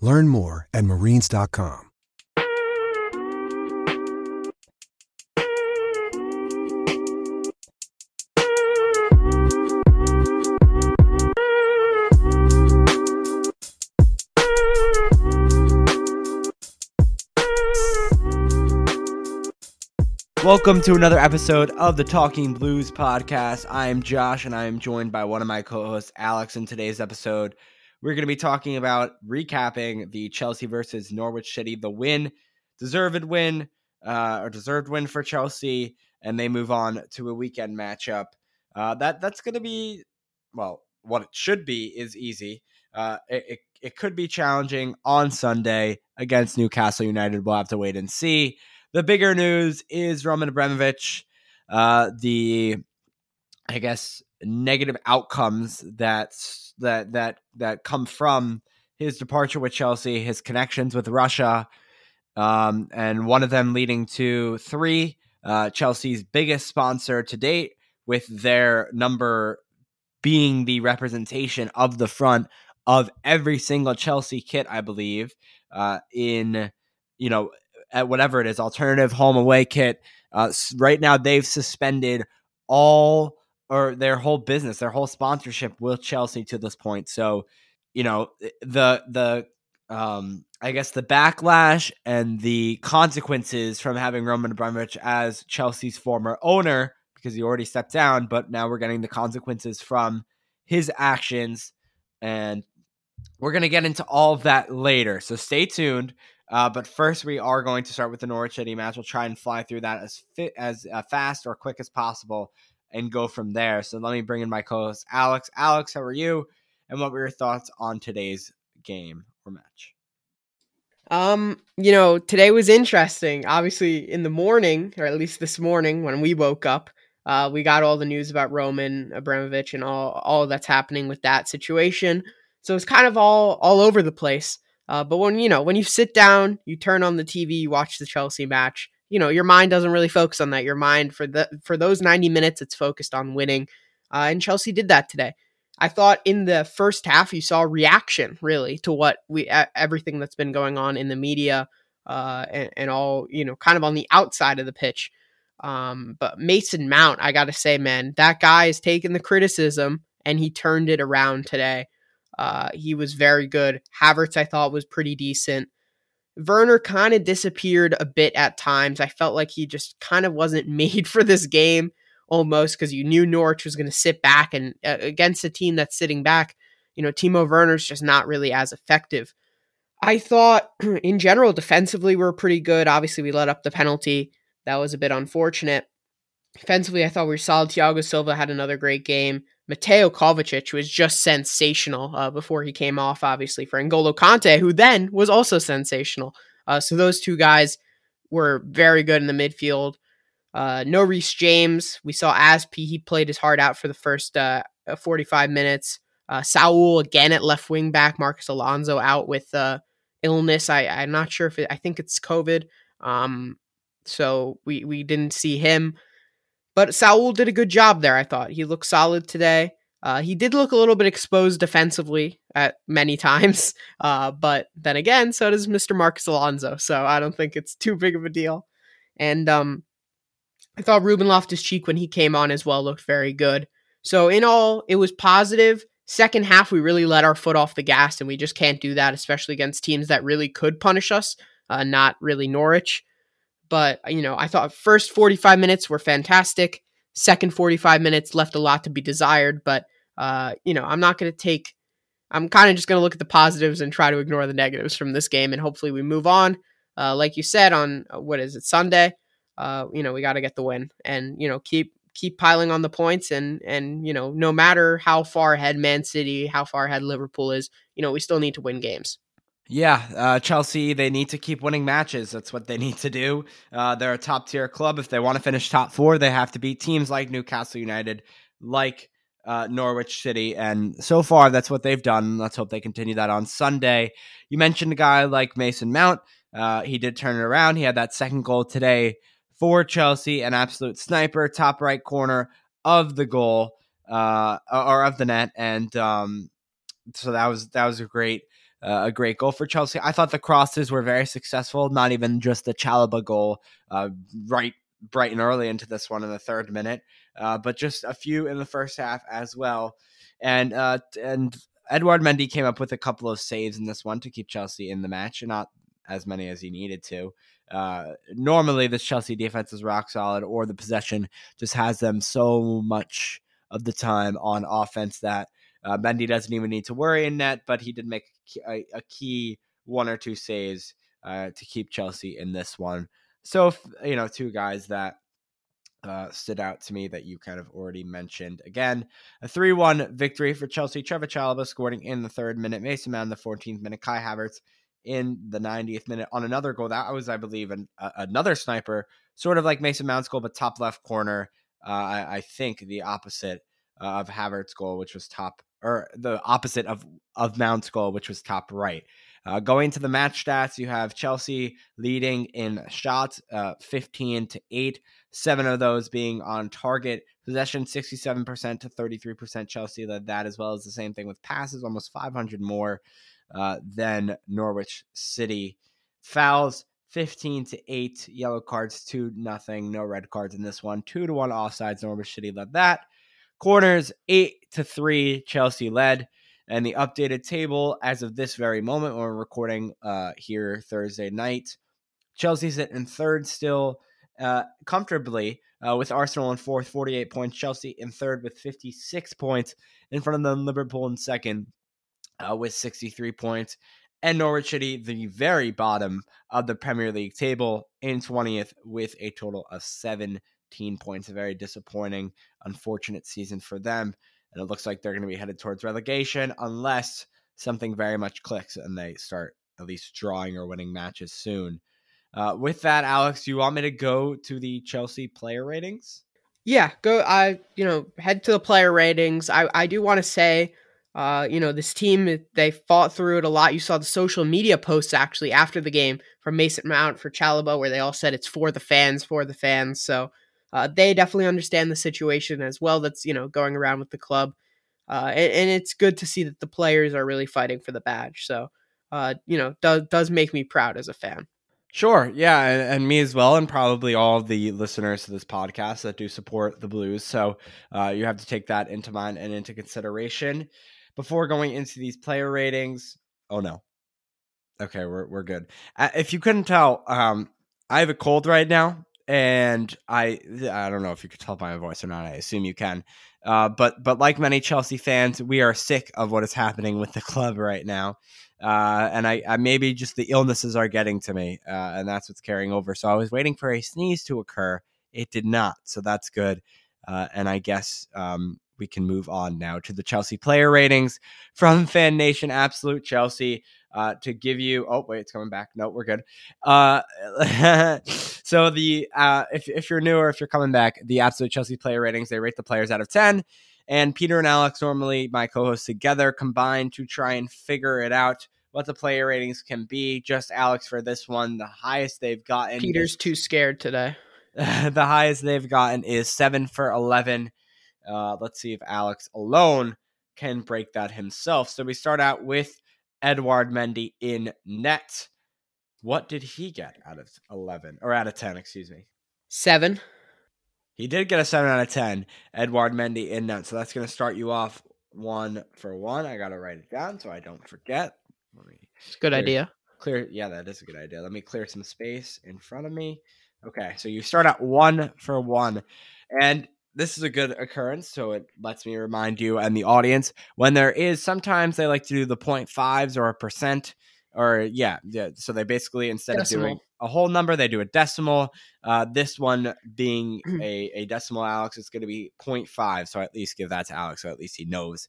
Learn more at marines.com. Welcome to another episode of the Talking Blues Podcast. I am Josh, and I am joined by one of my co-hosts, Alex. In today's episode, we're going to be talking about recapping the Chelsea versus Norwich City, the win, deserved win for Chelsea, and they move on to a weekend matchup. That's going to be, well, what it should be is easy. It could be challenging on Sunday against Newcastle United. We'll have to wait and see. The bigger news is Roman Abramovich, negative outcomes that come from his departure with Chelsea, his connections with Russia, and one of them leading to three, Chelsea's biggest sponsor to date, with their number being the representation of the front of every single Chelsea kit, I believe, at whatever it is, alternative home away kit. Right now, they've suspended their whole business, their whole sponsorship with Chelsea to this point. So, the backlash and the consequences from having Roman Abramovich as Chelsea's former owner, because he already stepped down, but now we're getting the consequences from his actions, and we're going to get into all of that later. So stay tuned. But first, we are going to start with the Norwich City match. We'll try and fly through that as fast or quick as possible and go from there. So let me bring in my co-host, Alex. Alex, how are you? And what were your thoughts on today's game or match? Today was interesting. Obviously, in the morning, or at least this morning when we woke up, we got all the news about Roman Abramovich and all that's happening with that situation. So it's kind of all over the place. But when you sit down, you turn on the TV, you watch the Chelsea match, your mind doesn't really focus on that. Your mind for those 90 minutes, it's focused on winning. And Chelsea did that today. I thought in the first half, you saw reaction really to what everything that's been going on in the media, and all, kind of on the outside of the pitch. But Mason Mount, I got to say, man, that guy is taking the criticism and he turned it around today. He was very good. Havertz, I thought, was pretty decent. Werner kind of disappeared a bit at times. I felt like he just kind of wasn't made for this game almost, because you knew Norwich was going to sit back, and against a team that's sitting back, Timo Werner's just not really as effective. I thought in general, defensively, we were pretty good. Obviously, we let up the penalty. That was a bit unfortunate. Offensively, I thought we were solid. Thiago Silva had another great game. Mateo Kovacic was just sensational before he came off, obviously, for N'Golo Kante, who then was also sensational. So those two guys were very good in the midfield. No Reese James. We saw Azpi. He played his heart out for the first 45 minutes. Saul again at left wing back. Marcos Alonso out with illness. I'm not sure if I think it's COVID. So we didn't see him. But Saul did a good job there, I thought. He looked solid today. He did look a little bit exposed defensively at many times. But then again, so does Mr. Marcos Alonso. So I don't think it's too big of a deal. And I thought Ruben Loftus-Cheek, when he came on as well, looked very good. So in all, it was positive. Second half, we really let our foot off the gas, and we just can't do that, especially against teams that really could punish us, not really Norwich. But, I thought first 45 minutes were fantastic. Second 45 minutes left a lot to be desired. But, I'm kind of just going to look at the positives and try to ignore the negatives from this game. And hopefully we move on. Like you said, on Sunday, we got to get the win and, keep piling on the points. And, no matter how far ahead Man City, how far ahead Liverpool is, we still need to win games. Yeah, Chelsea, they need to keep winning matches. That's what they need to do. They're a top-tier club. If they want to finish top four, they have to beat teams like Newcastle United, like Norwich City. And so far, that's what they've done. Let's hope they continue that on Sunday. You mentioned a guy like Mason Mount. He did turn it around. He had that second goal today for Chelsea, an absolute sniper, top right corner of the goal or of the net. And so that was a great goal for Chelsea. I thought the crosses were very successful, not even just the Chalobah goal right bright and early into this one in the 3rd minute, but just a few in the first half as well. And Édouard Mendy came up with a couple of saves in this one to keep Chelsea in the match, and not as many as he needed to. Normally, this Chelsea defense is rock solid, or the possession just has them so much of the time on offense that Mendy doesn't even need to worry in net, but he did make a key one or two saves to keep Chelsea in this one. So, two guys that stood out to me that you kind of already mentioned. Again, a 3-1 victory for Chelsea. Trevoh Chalobah scoring in the 3rd minute, Mason Mount in the 14th minute, Kai Havertz in the 90th minute on another goal. That was, I believe, another sniper, sort of like Mason Mount's goal, but top left corner. I think the opposite of Havertz's goal, which was the opposite of Mount's goal, which was top right. Going to the match stats, you have Chelsea leading in shots 15-8, 7 of those being on target. Possession 67% to 33%. Chelsea led that, as well as the same thing with passes, almost 500 more than Norwich City. Fouls 15-8, yellow cards 2-0, no red cards in this one. 2-1 offsides, Norwich City led that. Corners 8-3, Chelsea led. And the updated table as of this very moment, when we're recording here Thursday night, Chelsea's in 3rd still comfortably, with Arsenal in 4th, 48 points. Chelsea in 3rd with 56 points. In front of them, Liverpool in 2nd with 63 points. And Norwich City, the very bottom of the Premier League table, in 20th with a total of 17 points. A very disappointing, unfortunate season for them. And it looks like they're going to be headed towards relegation unless something very much clicks and they start at least drawing or winning matches soon. With that, Alex, do you want me to go to the Chelsea player ratings? Yeah, go. Head to the player ratings. I do want to say, this team, they fought through it a lot. You saw the social media posts actually after the game from Mason Mount for Chalobah, where they all said it's for the fans. So they definitely understand the situation as well that's, going around with the club. And it's good to see that the players are really fighting for the badge. So, does make me proud as a fan. Sure. Yeah. And me as well. And probably all the listeners to this podcast that do support the Blues. So you have to take that into mind and into consideration before going into these player ratings. Oh, no. Okay. We're good. If you couldn't tell, I have a cold right now. And I don't know if you could tell by my voice or not. I assume you can. But like many Chelsea fans, we are sick of what is happening with the club right now. And I maybe just the illnesses are getting to me, and that's what's carrying over. So I was waiting for a sneeze to occur. It did not. So that's good. And I guess we can move on now to the Chelsea player ratings from Fan Nation Absolute Chelsea. To give you, oh wait, it's coming back. No, we're good. So the if you're new or if you're coming back, the Absolute Chelsea player ratings, they rate the players out of 10. And Peter and Alex, normally my co-hosts, together combine to try and figure it out what the player ratings can be. Just Alex for this one, the highest they've gotten. Peter's too scared today. The highest they've gotten is 7 for 11. Let's see if Alex alone can break that himself. So we start out with Édouard Mendy in net. What did he get out of 11 or out of 10? Excuse me. 7. He did get a 7 out of 10. Édouard Mendy in net. So that's going to start you off 1 for 1. I got to write it down so I don't forget. It's a good idea. Clear. Yeah, that is a good idea. Let me clear some space in front of me. Okay. So you start at 1 for 1, and this is a good occurrence, so it lets me remind you and the audience when there is, sometimes they like to do the 0.5s or a percent or yeah. So they basically, instead decimal. Of doing a whole number, they do a decimal. This one being a decimal, Alex, it's going to be 0.5. So at least give that to Alex. So at least he knows.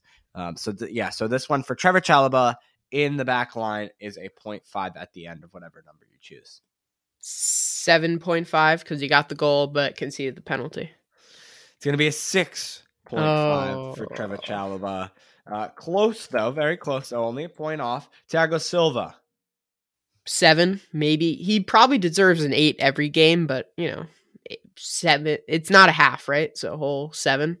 So this one for Trevoh Chalobah, in the back line is a 0.5 at the end of whatever number you choose. 7.5 because he got the goal but conceded the penalty. It's going to be a 6.5 for Trevoh Chalobah. Close, though. Very close, though. Only a point off. Thiago Silva. 7, maybe. He probably deserves an 8 every game, but, you know, 7. It's not a half, right? So a whole 7.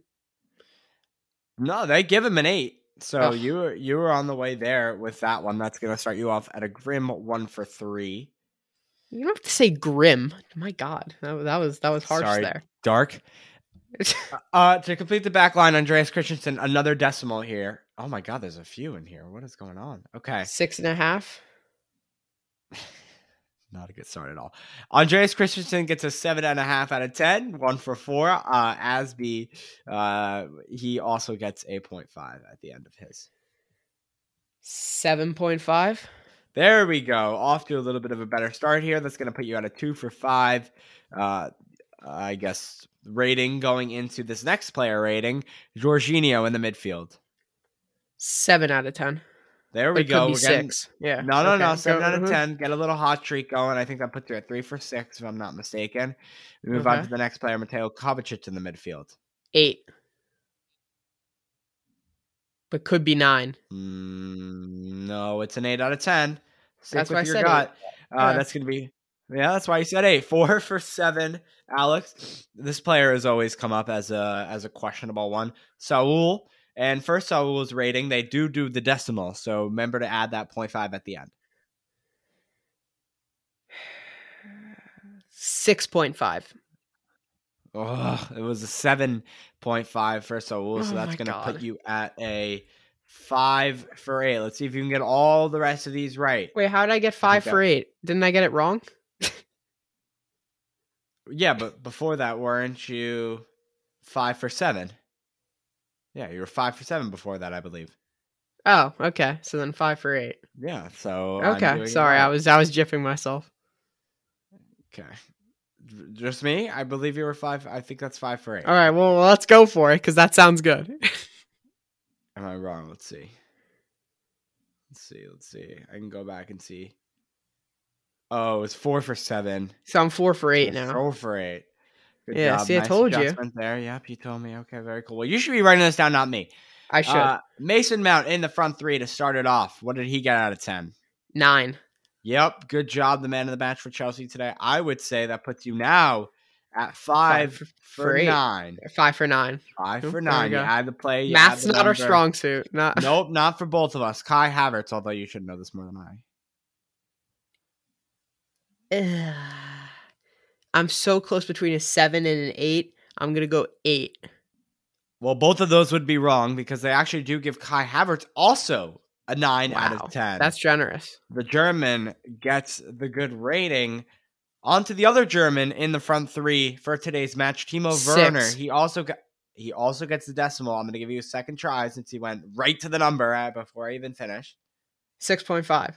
No, they give him an 8. So you were on the way there with that one. That's going to start you off at a grim 1 for 3. You don't have to say grim. My God, that was harsh. Sorry, there. Dark. To complete the back line, Andreas Christensen, another decimal here. Oh my God, there's a few in here. What is going on? Okay. 6.5. Not a good start at all. Andreas Christensen gets a 7.5 out of 10, 1 for 4. Azpi, he also gets 8.5 at the end of his. 7.5. There we go. Off to a little bit of a better start here. That's going to put you at a 2 for 5. I guess rating going into this next player rating, Jorginho in the midfield. 7 out of 10. There we go. We're getting 6. Yeah. No. 7 out of 10. Get a little hot streak going. I think that puts you at 3 for 6, if I'm not mistaken. We move on to the next player, Mateo Kovacic in the midfield. 8. But could be 9. No, it's an 8 out of 10. Stick that's with why your I said gut. 8. That's gonna be. Yeah, that's why you said 8. 4 for 7. Alex, this player has always come up as a questionable one. Saul. And first Saul's rating, they do the decimal, so remember to add that 0.5 at the end. 6.5. Oh, it was a 7.5 for Saul, so that's going to put you at a 5 for 8. Let's see if you can get all the rest of these right. Wait, how did I get 5 for 8? Didn't I get it wrong? Yeah, but before that, weren't you 5 for 7? Yeah, you were 5 for 7 before that, I believe. Oh, okay. So then 5 for 8. Yeah. So okay. Sorry, I was jiffing myself. Okay, just me. I believe you were 5. I think that's 5 for 8. All right. Well, let's go for it because that sounds good. Am I wrong? Let's see. Let's see. I can go back and see. Oh, it's 4 for 7. So I'm 4 for 8 now. 4 for 8. Good yeah, job. See, nice I told you. There. Yep, you told me. Okay, very cool. Well, you should be writing this down, not me. I should. Mason Mount in the front 3 to start it off. What did he get out of 10? 9. Yep, good job. The man of the match for Chelsea today. I would say that puts you now at 5 for 9. 5 for 9. 5 for 9. You had the play. Math's not our strong suit. Nope, not for both of us. Kai Havertz, although you should know this more than I. I'm so close between a 7 and an 8. I'm going to go 8. Well, both of those would be wrong because they actually do give Kai Havertz also a 9 out of 10. That's generous. The German gets the good rating. On to the other German in the front 3 for today's match, Timo Werner. He also gets the decimal. I'm going to give you a second try since he went right to the number before I even finish. 6.5.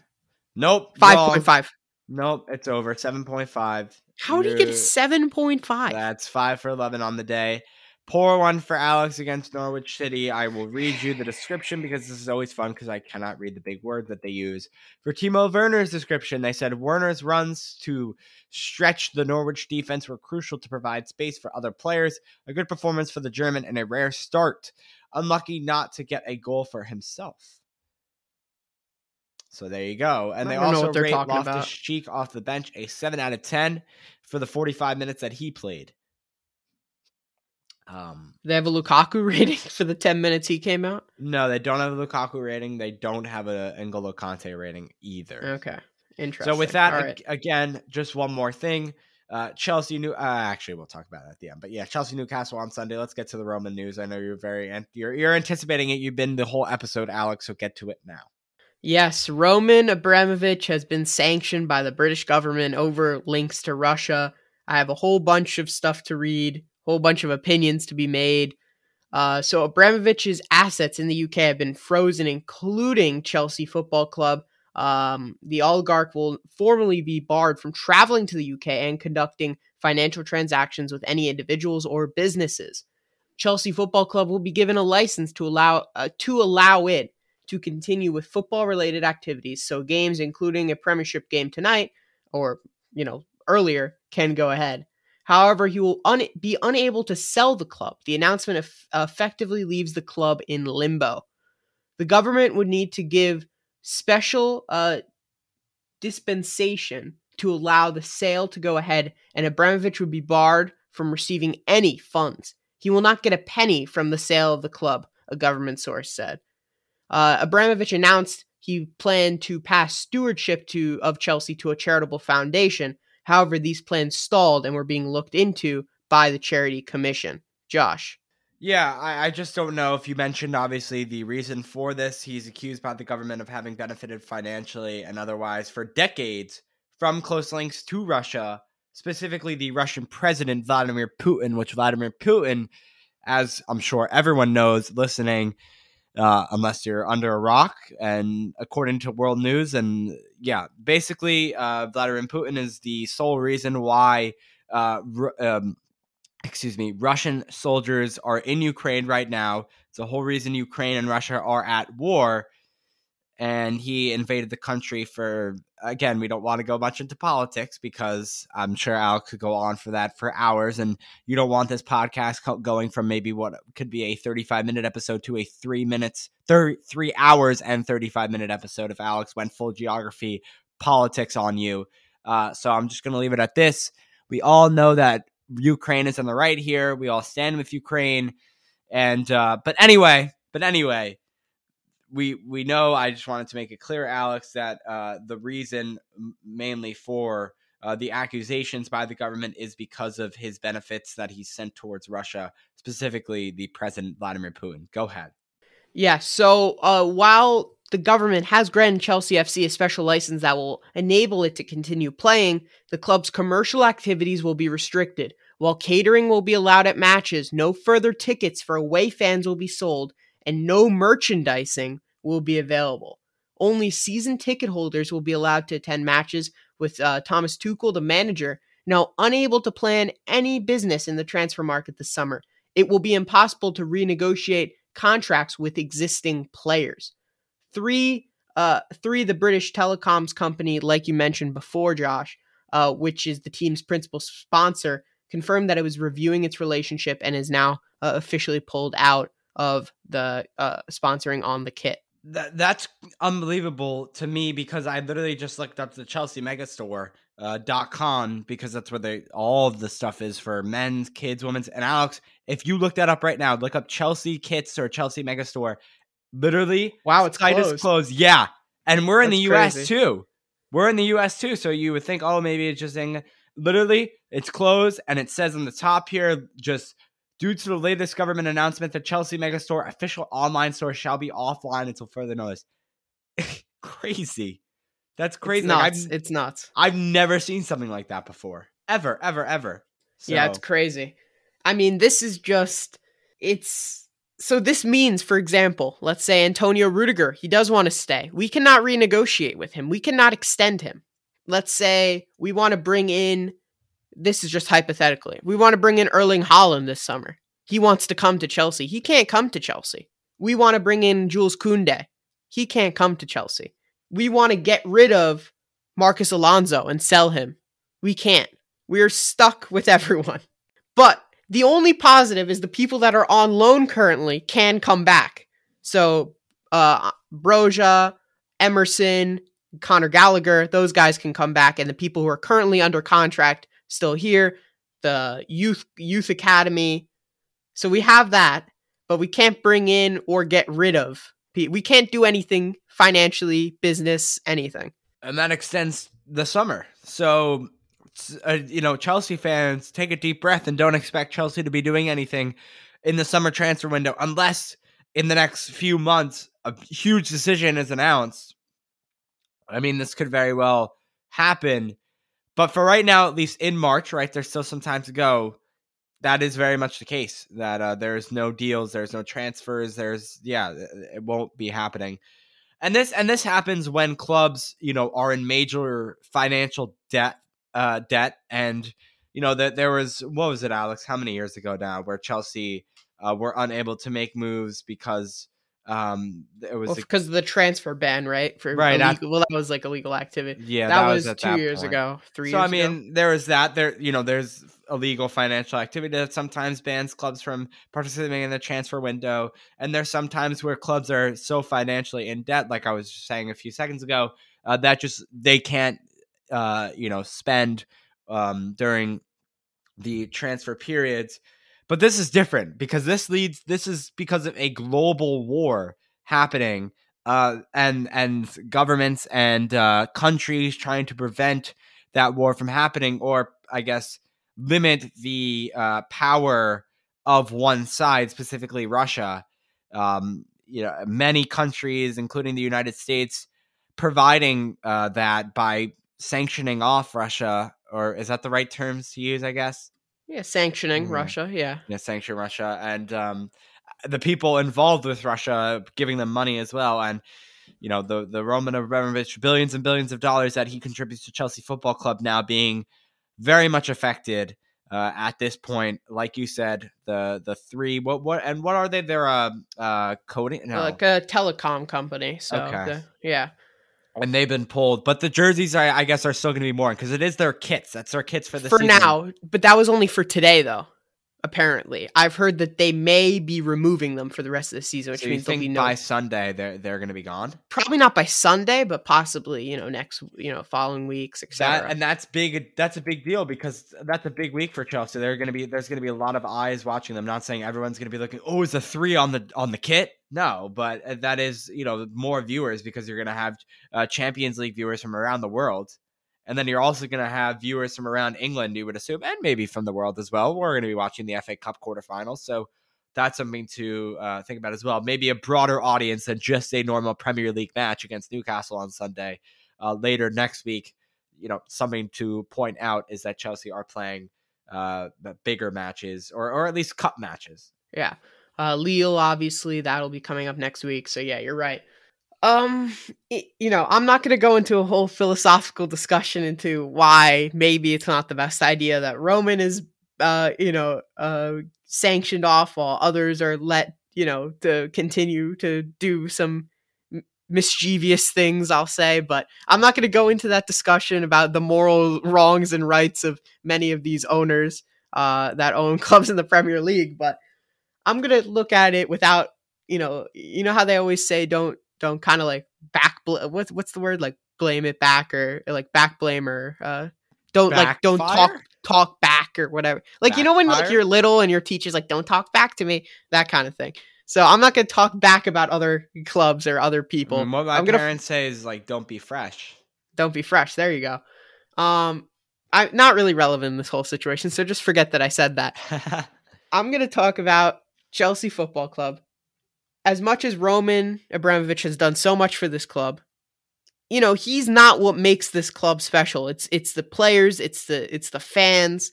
Nope. 5.5. Nope, it's over. 7.5. How did he get a 7.5? That's 5 for 11 on the day. Poor one for Alex against Norwich City. I will read you the description because this is always fun because I cannot read the big words that they use. For Timo Werner's description, they said Werner's runs to stretch the Norwich defense were crucial to provide space for other players. A good performance for the German and a rare start. Unlucky not to get a goal for himself. So there you go. And they also rate Loftus-Cheek off the bench a 7 out of 10 for the 45 minutes that he played. They have a Lukaku rating for the 10 minutes he came out? No, they don't have a Lukaku rating. They don't have a N'Golo Kante rating either. Okay, interesting. So with that, again, just one more thing. Actually, we'll talk about it at the end. But yeah, Chelsea Newcastle on Sunday. Let's get to the Roman news. I know you're anticipating it. You've been the whole episode, Alex, so get to it now. Yes, Roman Abramovich has been sanctioned by the British government over links to Russia. I have a whole bunch of stuff to read, whole bunch of opinions to be made. So Abramovich's assets in the UK have been frozen, including Chelsea Football Club. The oligarch will formally be barred from traveling to the UK and conducting financial transactions with any individuals or businesses. Chelsea Football Club will be given a license to allow it to continue with football-related activities, so games, including a Premiership game tonight, or, you know, earlier, can go ahead. However, he will be unable to sell the club. The announcement effectively leaves the club in limbo. The government would need to give special dispensation to allow the sale to go ahead, and Abramovich would be barred from receiving any funds. He will not get a penny from the sale of the club, a government source said. Abramovich announced he planned to pass stewardship of Chelsea to a charitable foundation. However, these plans stalled and were being looked into by the Charity Commission. Josh. Yeah, I just don't know if you mentioned, obviously, the reason for this. He's accused by the government of having benefited financially and otherwise for decades from close links to Russia, specifically the Russian president, Vladimir Putin, which Vladimir Putin, as I'm sure everyone knows listening, unless you're under a rock, and according to World News, and yeah, basically Vladimir Putin is the sole reason why Russian soldiers are in Ukraine right now. It's the whole reason Ukraine and Russia are at war, and he invaded the country for, again, we don't want to go much into politics because I'm sure Alex could go on for that for hours, and you don't want this podcast going from maybe what could be a 35-minute episode to a 3 hours and 35-minute episode if Alex went full geography politics on you. So I'm just going to leave it at this. We all know that Ukraine is on the right here. We all stand with Ukraine. And but anyway, we know, I just wanted to make it clear, Alex, that the reason mainly for the accusations by the government is because of his benefits that he sent towards Russia, specifically the President Vladimir Putin. Go ahead. Yeah, so while the government has granted Chelsea FC a special license that will enable it to continue playing, the club's commercial activities will be restricted. While catering will be allowed at matches, no further tickets for away fans will be sold, and no merchandising will be available. Only season ticket holders will be allowed to attend matches, with Thomas Tuchel, the manager, now unable to plan any business in the transfer market this summer. It will be impossible to renegotiate contracts with existing players. Three, the British telecoms company, like you mentioned before, Josh, which is the team's principal sponsor, confirmed that it was reviewing its relationship and is now officially pulled out of the sponsoring on the kit. That's unbelievable to me, because I literally just looked up the Chelsea Megastore .com, because that's where all of the stuff is for men's, kids, women's. And Alex, if you look that up right now, look up Chelsea Kits or Chelsea Megastore. Literally, wow, it's closed. Yeah, and we're in the U.S. too. We're in the U.S. too, so you would think, oh, maybe it's just in. Literally, it's closed, and it says on the top here, just due to the latest government announcement, the Chelsea Megastore official online store shall be offline until further notice. Crazy. That's crazy. It's nuts. I've never seen something like that before, ever. So. Yeah, it's crazy. I mean, this is just So this means, for example, let's say Antonio Rudiger, he does want to stay. We cannot renegotiate with him. We cannot extend him. Let's say we want to bring in, this is just hypothetically, we want to bring in Erling Haaland this summer. He wants to come to Chelsea. He can't come to Chelsea. We want to bring in Jules Koundé. He can't come to Chelsea. We want to get rid of Marcos Alonso and sell him. We can't. We're stuck with everyone. But the only positive is the people that are on loan currently can come back. So Broja, Emerson, Conor Gallagher, those guys can come back. And the people who are currently under contract still here, the youth academy. So we have that, but we can't bring in or get rid of. We can't do anything financially, business, anything. And that extends the summer. So Chelsea fans, take a deep breath and don't expect Chelsea to be doing anything in the summer transfer window unless in the next few months a huge decision is announced. I mean, this could very well happen, but for right now, at least in March, right, there's still some time to go. That is very much the case, that there's no deals, there's no transfers, it won't be happening. And this happens when clubs, are in major financial debt, and that there was, what was it, Alex, how many years ago now, where Chelsea were unable to make moves because Because of the transfer ban, right? That was like illegal activity. Yeah, that was 2 years ago, 3 years ago. So, I mean, there was that. There's illegal financial activity that sometimes bans clubs from participating in the transfer window. And there's sometimes where clubs are so financially in debt, like I was saying a few seconds ago, that just they can't, spend during the transfer periods. But this is different because this is because of a global war happening, and governments and countries trying to prevent that war from happening, or I guess limit the power of one side, specifically Russia. Many countries, including the United States, providing that by sanctioning off Russia, or is that the right terms to use, I guess? Yeah, sanctioning Russia, yeah. Yeah, sanction Russia, and the people involved with Russia, giving them money as well. And, the Roman Abramovich, billions and billions of dollars that he contributes to Chelsea Football Club now being very much affected at this point. Like you said, the three, what are they? They're coding? No. Like a telecom company. So okay. Yeah. And they've been pulled, but the jerseys, I guess, are still going to be worn because it is their kits. That's their kits for the season. For now, but that was only for today, though. Apparently, I've heard that they may be removing them for the rest of the season, which means they'll be by Sunday they're going to be gone. Probably not by Sunday, but possibly next following weeks, etc. And that's big. That's a big deal because that's a big week for Chelsea. There's going to be a lot of eyes watching them. Not saying everyone's going to be looking. Oh, is the three on the kit? No, but that is more viewers because you're going to have Champions League viewers from around the world. And then you're also going to have viewers from around England, you would assume, and maybe from the world as well. We're going to be watching the FA Cup quarterfinals. So that's something to think about as well. Maybe a broader audience than just a normal Premier League match against Newcastle on Sunday. Later next week, something to point out is that Chelsea are playing bigger matches or at least cup matches. Yeah. Lille, obviously, that'll be coming up next week. So, yeah, you're right. I'm not going to go into a whole philosophical discussion into why maybe it's not the best idea that Roman is, sanctioned off while others are let, to continue to do some mischievous things, I'll say. But I'm not going to go into that discussion about the moral wrongs and rights of many of these owners that own clubs in the Premier League. But I'm going to look at it without, how they always say don't kind of like what's the word, like blame it back or like back blame or don't talk back or whatever, like backfire? When like you're little and your teacher's like, don't talk back to me, that kind of thing. So I'm not gonna talk back about other clubs or other people. What my parents say is like, don't be fresh. There you go. I'm not really relevant in this whole situation, so just forget that I said that. I'm gonna talk about Chelsea Football Club. As much as Roman Abramovich has done so much for this club, he's not what makes this club special. It's the players, it's the fans.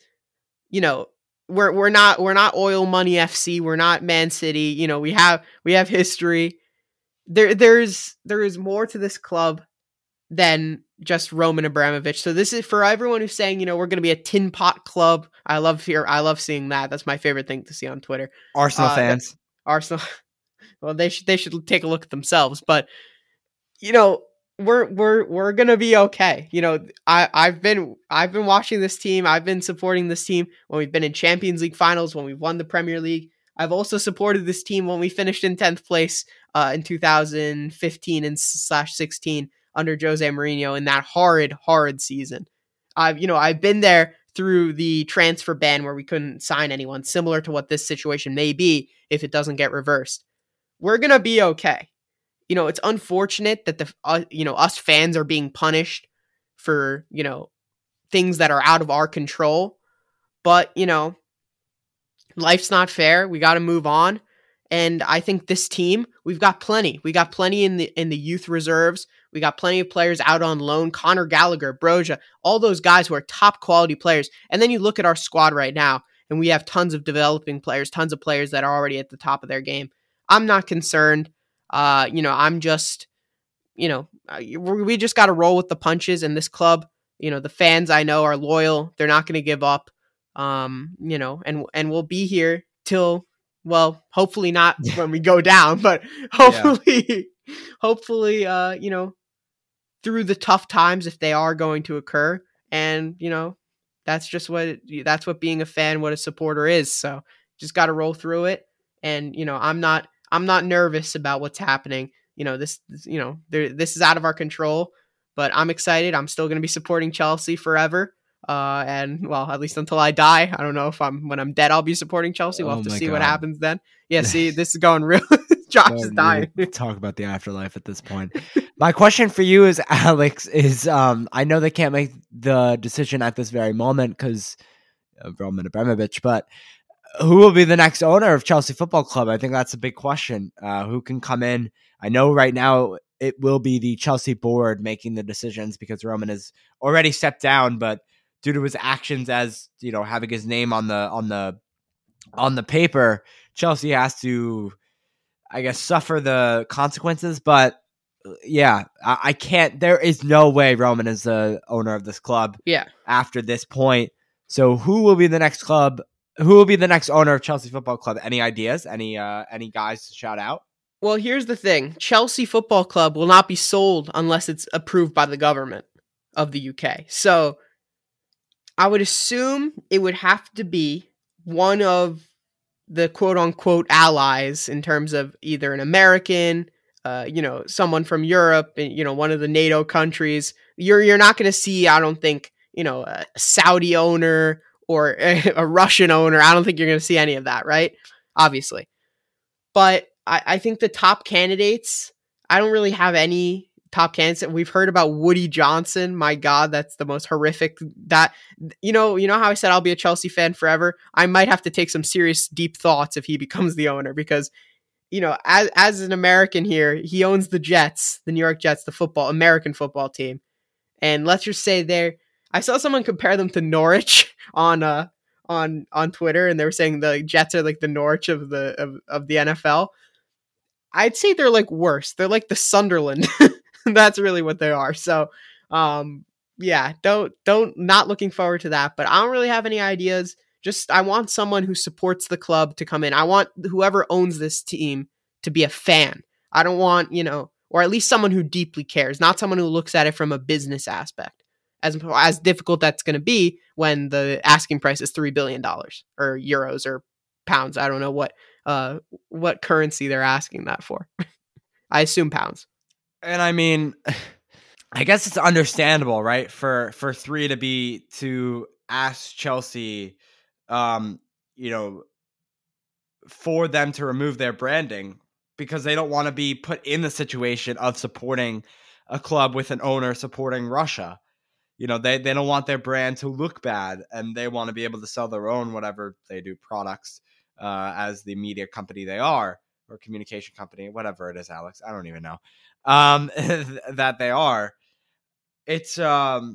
We're not oil money FC, we're not Man City. We have history. There is more to this club than just Roman Abramovich. So this is for everyone who's saying, we're going to be a tin pot club. I love seeing that. That's my favorite thing to see on Twitter. Arsenal fans. Arsenal. Well, they should take a look at themselves, but we're gonna be okay. I've been watching this team. I've been supporting this team when we've been in Champions League finals, when we've won the Premier League. I've also supported this team when we finished in 10th place in 2015 and /16 under Jose Mourinho in that horrid season. I've been there through the transfer ban where we couldn't sign anyone, similar to what this situation may be if it doesn't get reversed. We're going to be okay. It's unfortunate that us fans are being punished for, things that are out of our control, but life's not fair. We got to move on. And I think this team, we've got plenty. We got plenty in the youth reserves. We got plenty of players out on loan. Conor Gallagher, Broja, all those guys who are top quality players. And then you look at our squad right now, and we have tons of developing players, tons of players that are already at the top of their game. I'm not concerned. I'm just, we just got to roll with the punches. And this club, the fans I know are loyal. They're not going to give up. And we'll be here till Well, hopefully not when we go down, but hopefully, you know, through the tough times, if they are going to occur. And, you know, that's just that's what being a fan, what a supporter is. So just got to roll through it. And, you know, I'm not nervous about what's happening. You know, this is out of our control, but I'm excited. I'm still going to be supporting Chelsea forever. And well, at least until I die. I don't know if when I'm dead, I'll be supporting Chelsea. We'll have to see what happens then. Yeah. See, this is going real. Josh is dying. Talk about the afterlife at this point. My question for you is, Alex, I know they can't make the decision at this very moment because of Roman Abramovich, but who will be the next owner of Chelsea Football Club? I think that's a big question. Who can come in? I know right now it will be the Chelsea board making the decisions because Roman has already stepped down, but due to his actions, as you know, having his name on the paper, Chelsea has to, I guess, suffer the consequences. But yeah, I can't. There is no way Roman is the owner of this club. Yeah. After this point, so who will be the next club? Who will be the next owner of Chelsea Football Club? Any ideas? Any guys to shout out? Well, here's the thing: Chelsea Football Club will not be sold unless it's approved by the government of the UK. So I would assume it would have to be one of the quote-unquote allies in terms of either an American, you know, someone from Europe, and you know, one of the NATO countries. You're not going to see, I don't think, you know, a Saudi owner or a Russian owner. I don't think you're going to see any of that, right? Obviously. But I think the top candidates, I don't really have any top candidates. We've heard about Woody Johnson. My God, that's the most horrific. That, you know how I said I'll be a Chelsea fan forever? I might have to take some serious deep thoughts if he becomes the owner, because, you know, as an American here, he owns the Jets, the New York Jets, the American football team. And let's just say I saw someone compare them to Norwich on Twitter, and they were saying the Jets are like the Norwich of the NFL. I'd say they're like worse. They're like the Sunderland. That's really what they are. So, yeah, not looking forward to that, but I don't really have any ideas. Just, I want someone who supports the club to come in. I want whoever owns this team to be a fan. I don't want, you know, or at least someone who deeply cares, not someone who looks at it from a business aspect, as difficult that's going to be when the asking price is $3 billion or euros or pounds. I don't know what currency they're asking that for. I assume pounds. And I mean, I guess it's understandable, right? For three to ask Chelsea, you know, for them to remove their branding because they don't want to be put in the situation of supporting a club with an owner supporting Russia. You know, they don't want their brand to look bad, and they want to be able to sell their own, whatever they do, products, as the media company they are, or communication company, whatever it is, Alex. I don't even know. That they are. It's I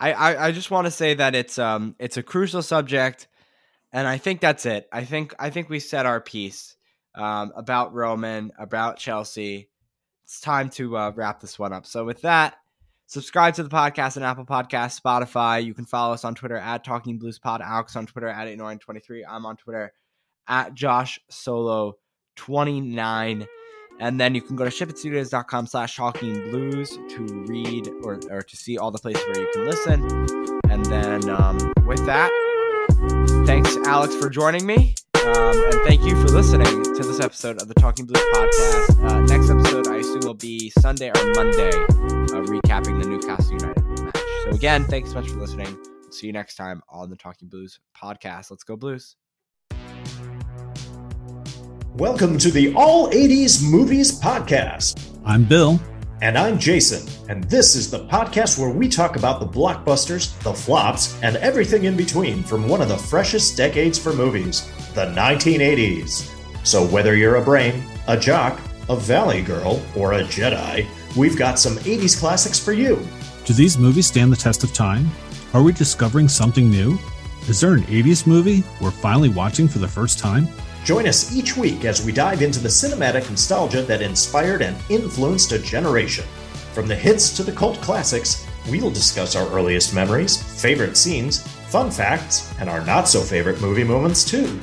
just want to say that it's a crucial subject, and I think that's it. I think we said our piece about Roman, about Chelsea. It's time to wrap this one up. So with that, subscribe to the podcast on Apple Podcasts, Spotify. You can follow us on Twitter at Talking Blues Pod. Alex on Twitter at 8923. I'm on Twitter at Josh Solo 29, and then you can go to shipitstudios.com/talkingblues to read or to see all the places where you can listen. And then with that, thanks Alex for joining me, and thank you for listening to this episode of the Talking Blues Podcast. Next episode I assume will be Sunday or Monday, recapping the Newcastle United match. So again, thanks so much for listening. See you next time on the Talking Blues Podcast. Let's go Blues. Welcome to the All 80s Movies Podcast. I'm Bill. And I'm Jason. And this is the podcast where we talk about the blockbusters, the flops, and everything in between from one of the freshest decades for movies, the 1980s. So whether you're a brain, a jock, a valley girl, or a Jedi, we've got some 80s classics for you. Do these movies stand the test of time? Are we discovering something new? Is there an 80s movie we're finally watching for the first time? Join us each week as we dive into the cinematic nostalgia that inspired and influenced a generation. From the hits to the cult classics, we'll discuss our earliest memories, favorite scenes, fun facts, and our not-so-favorite movie moments, too.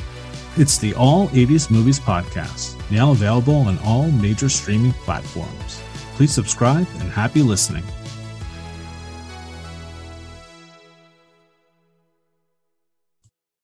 It's the All 80s Movies Podcast, now available on all major streaming platforms. Please subscribe and happy listening.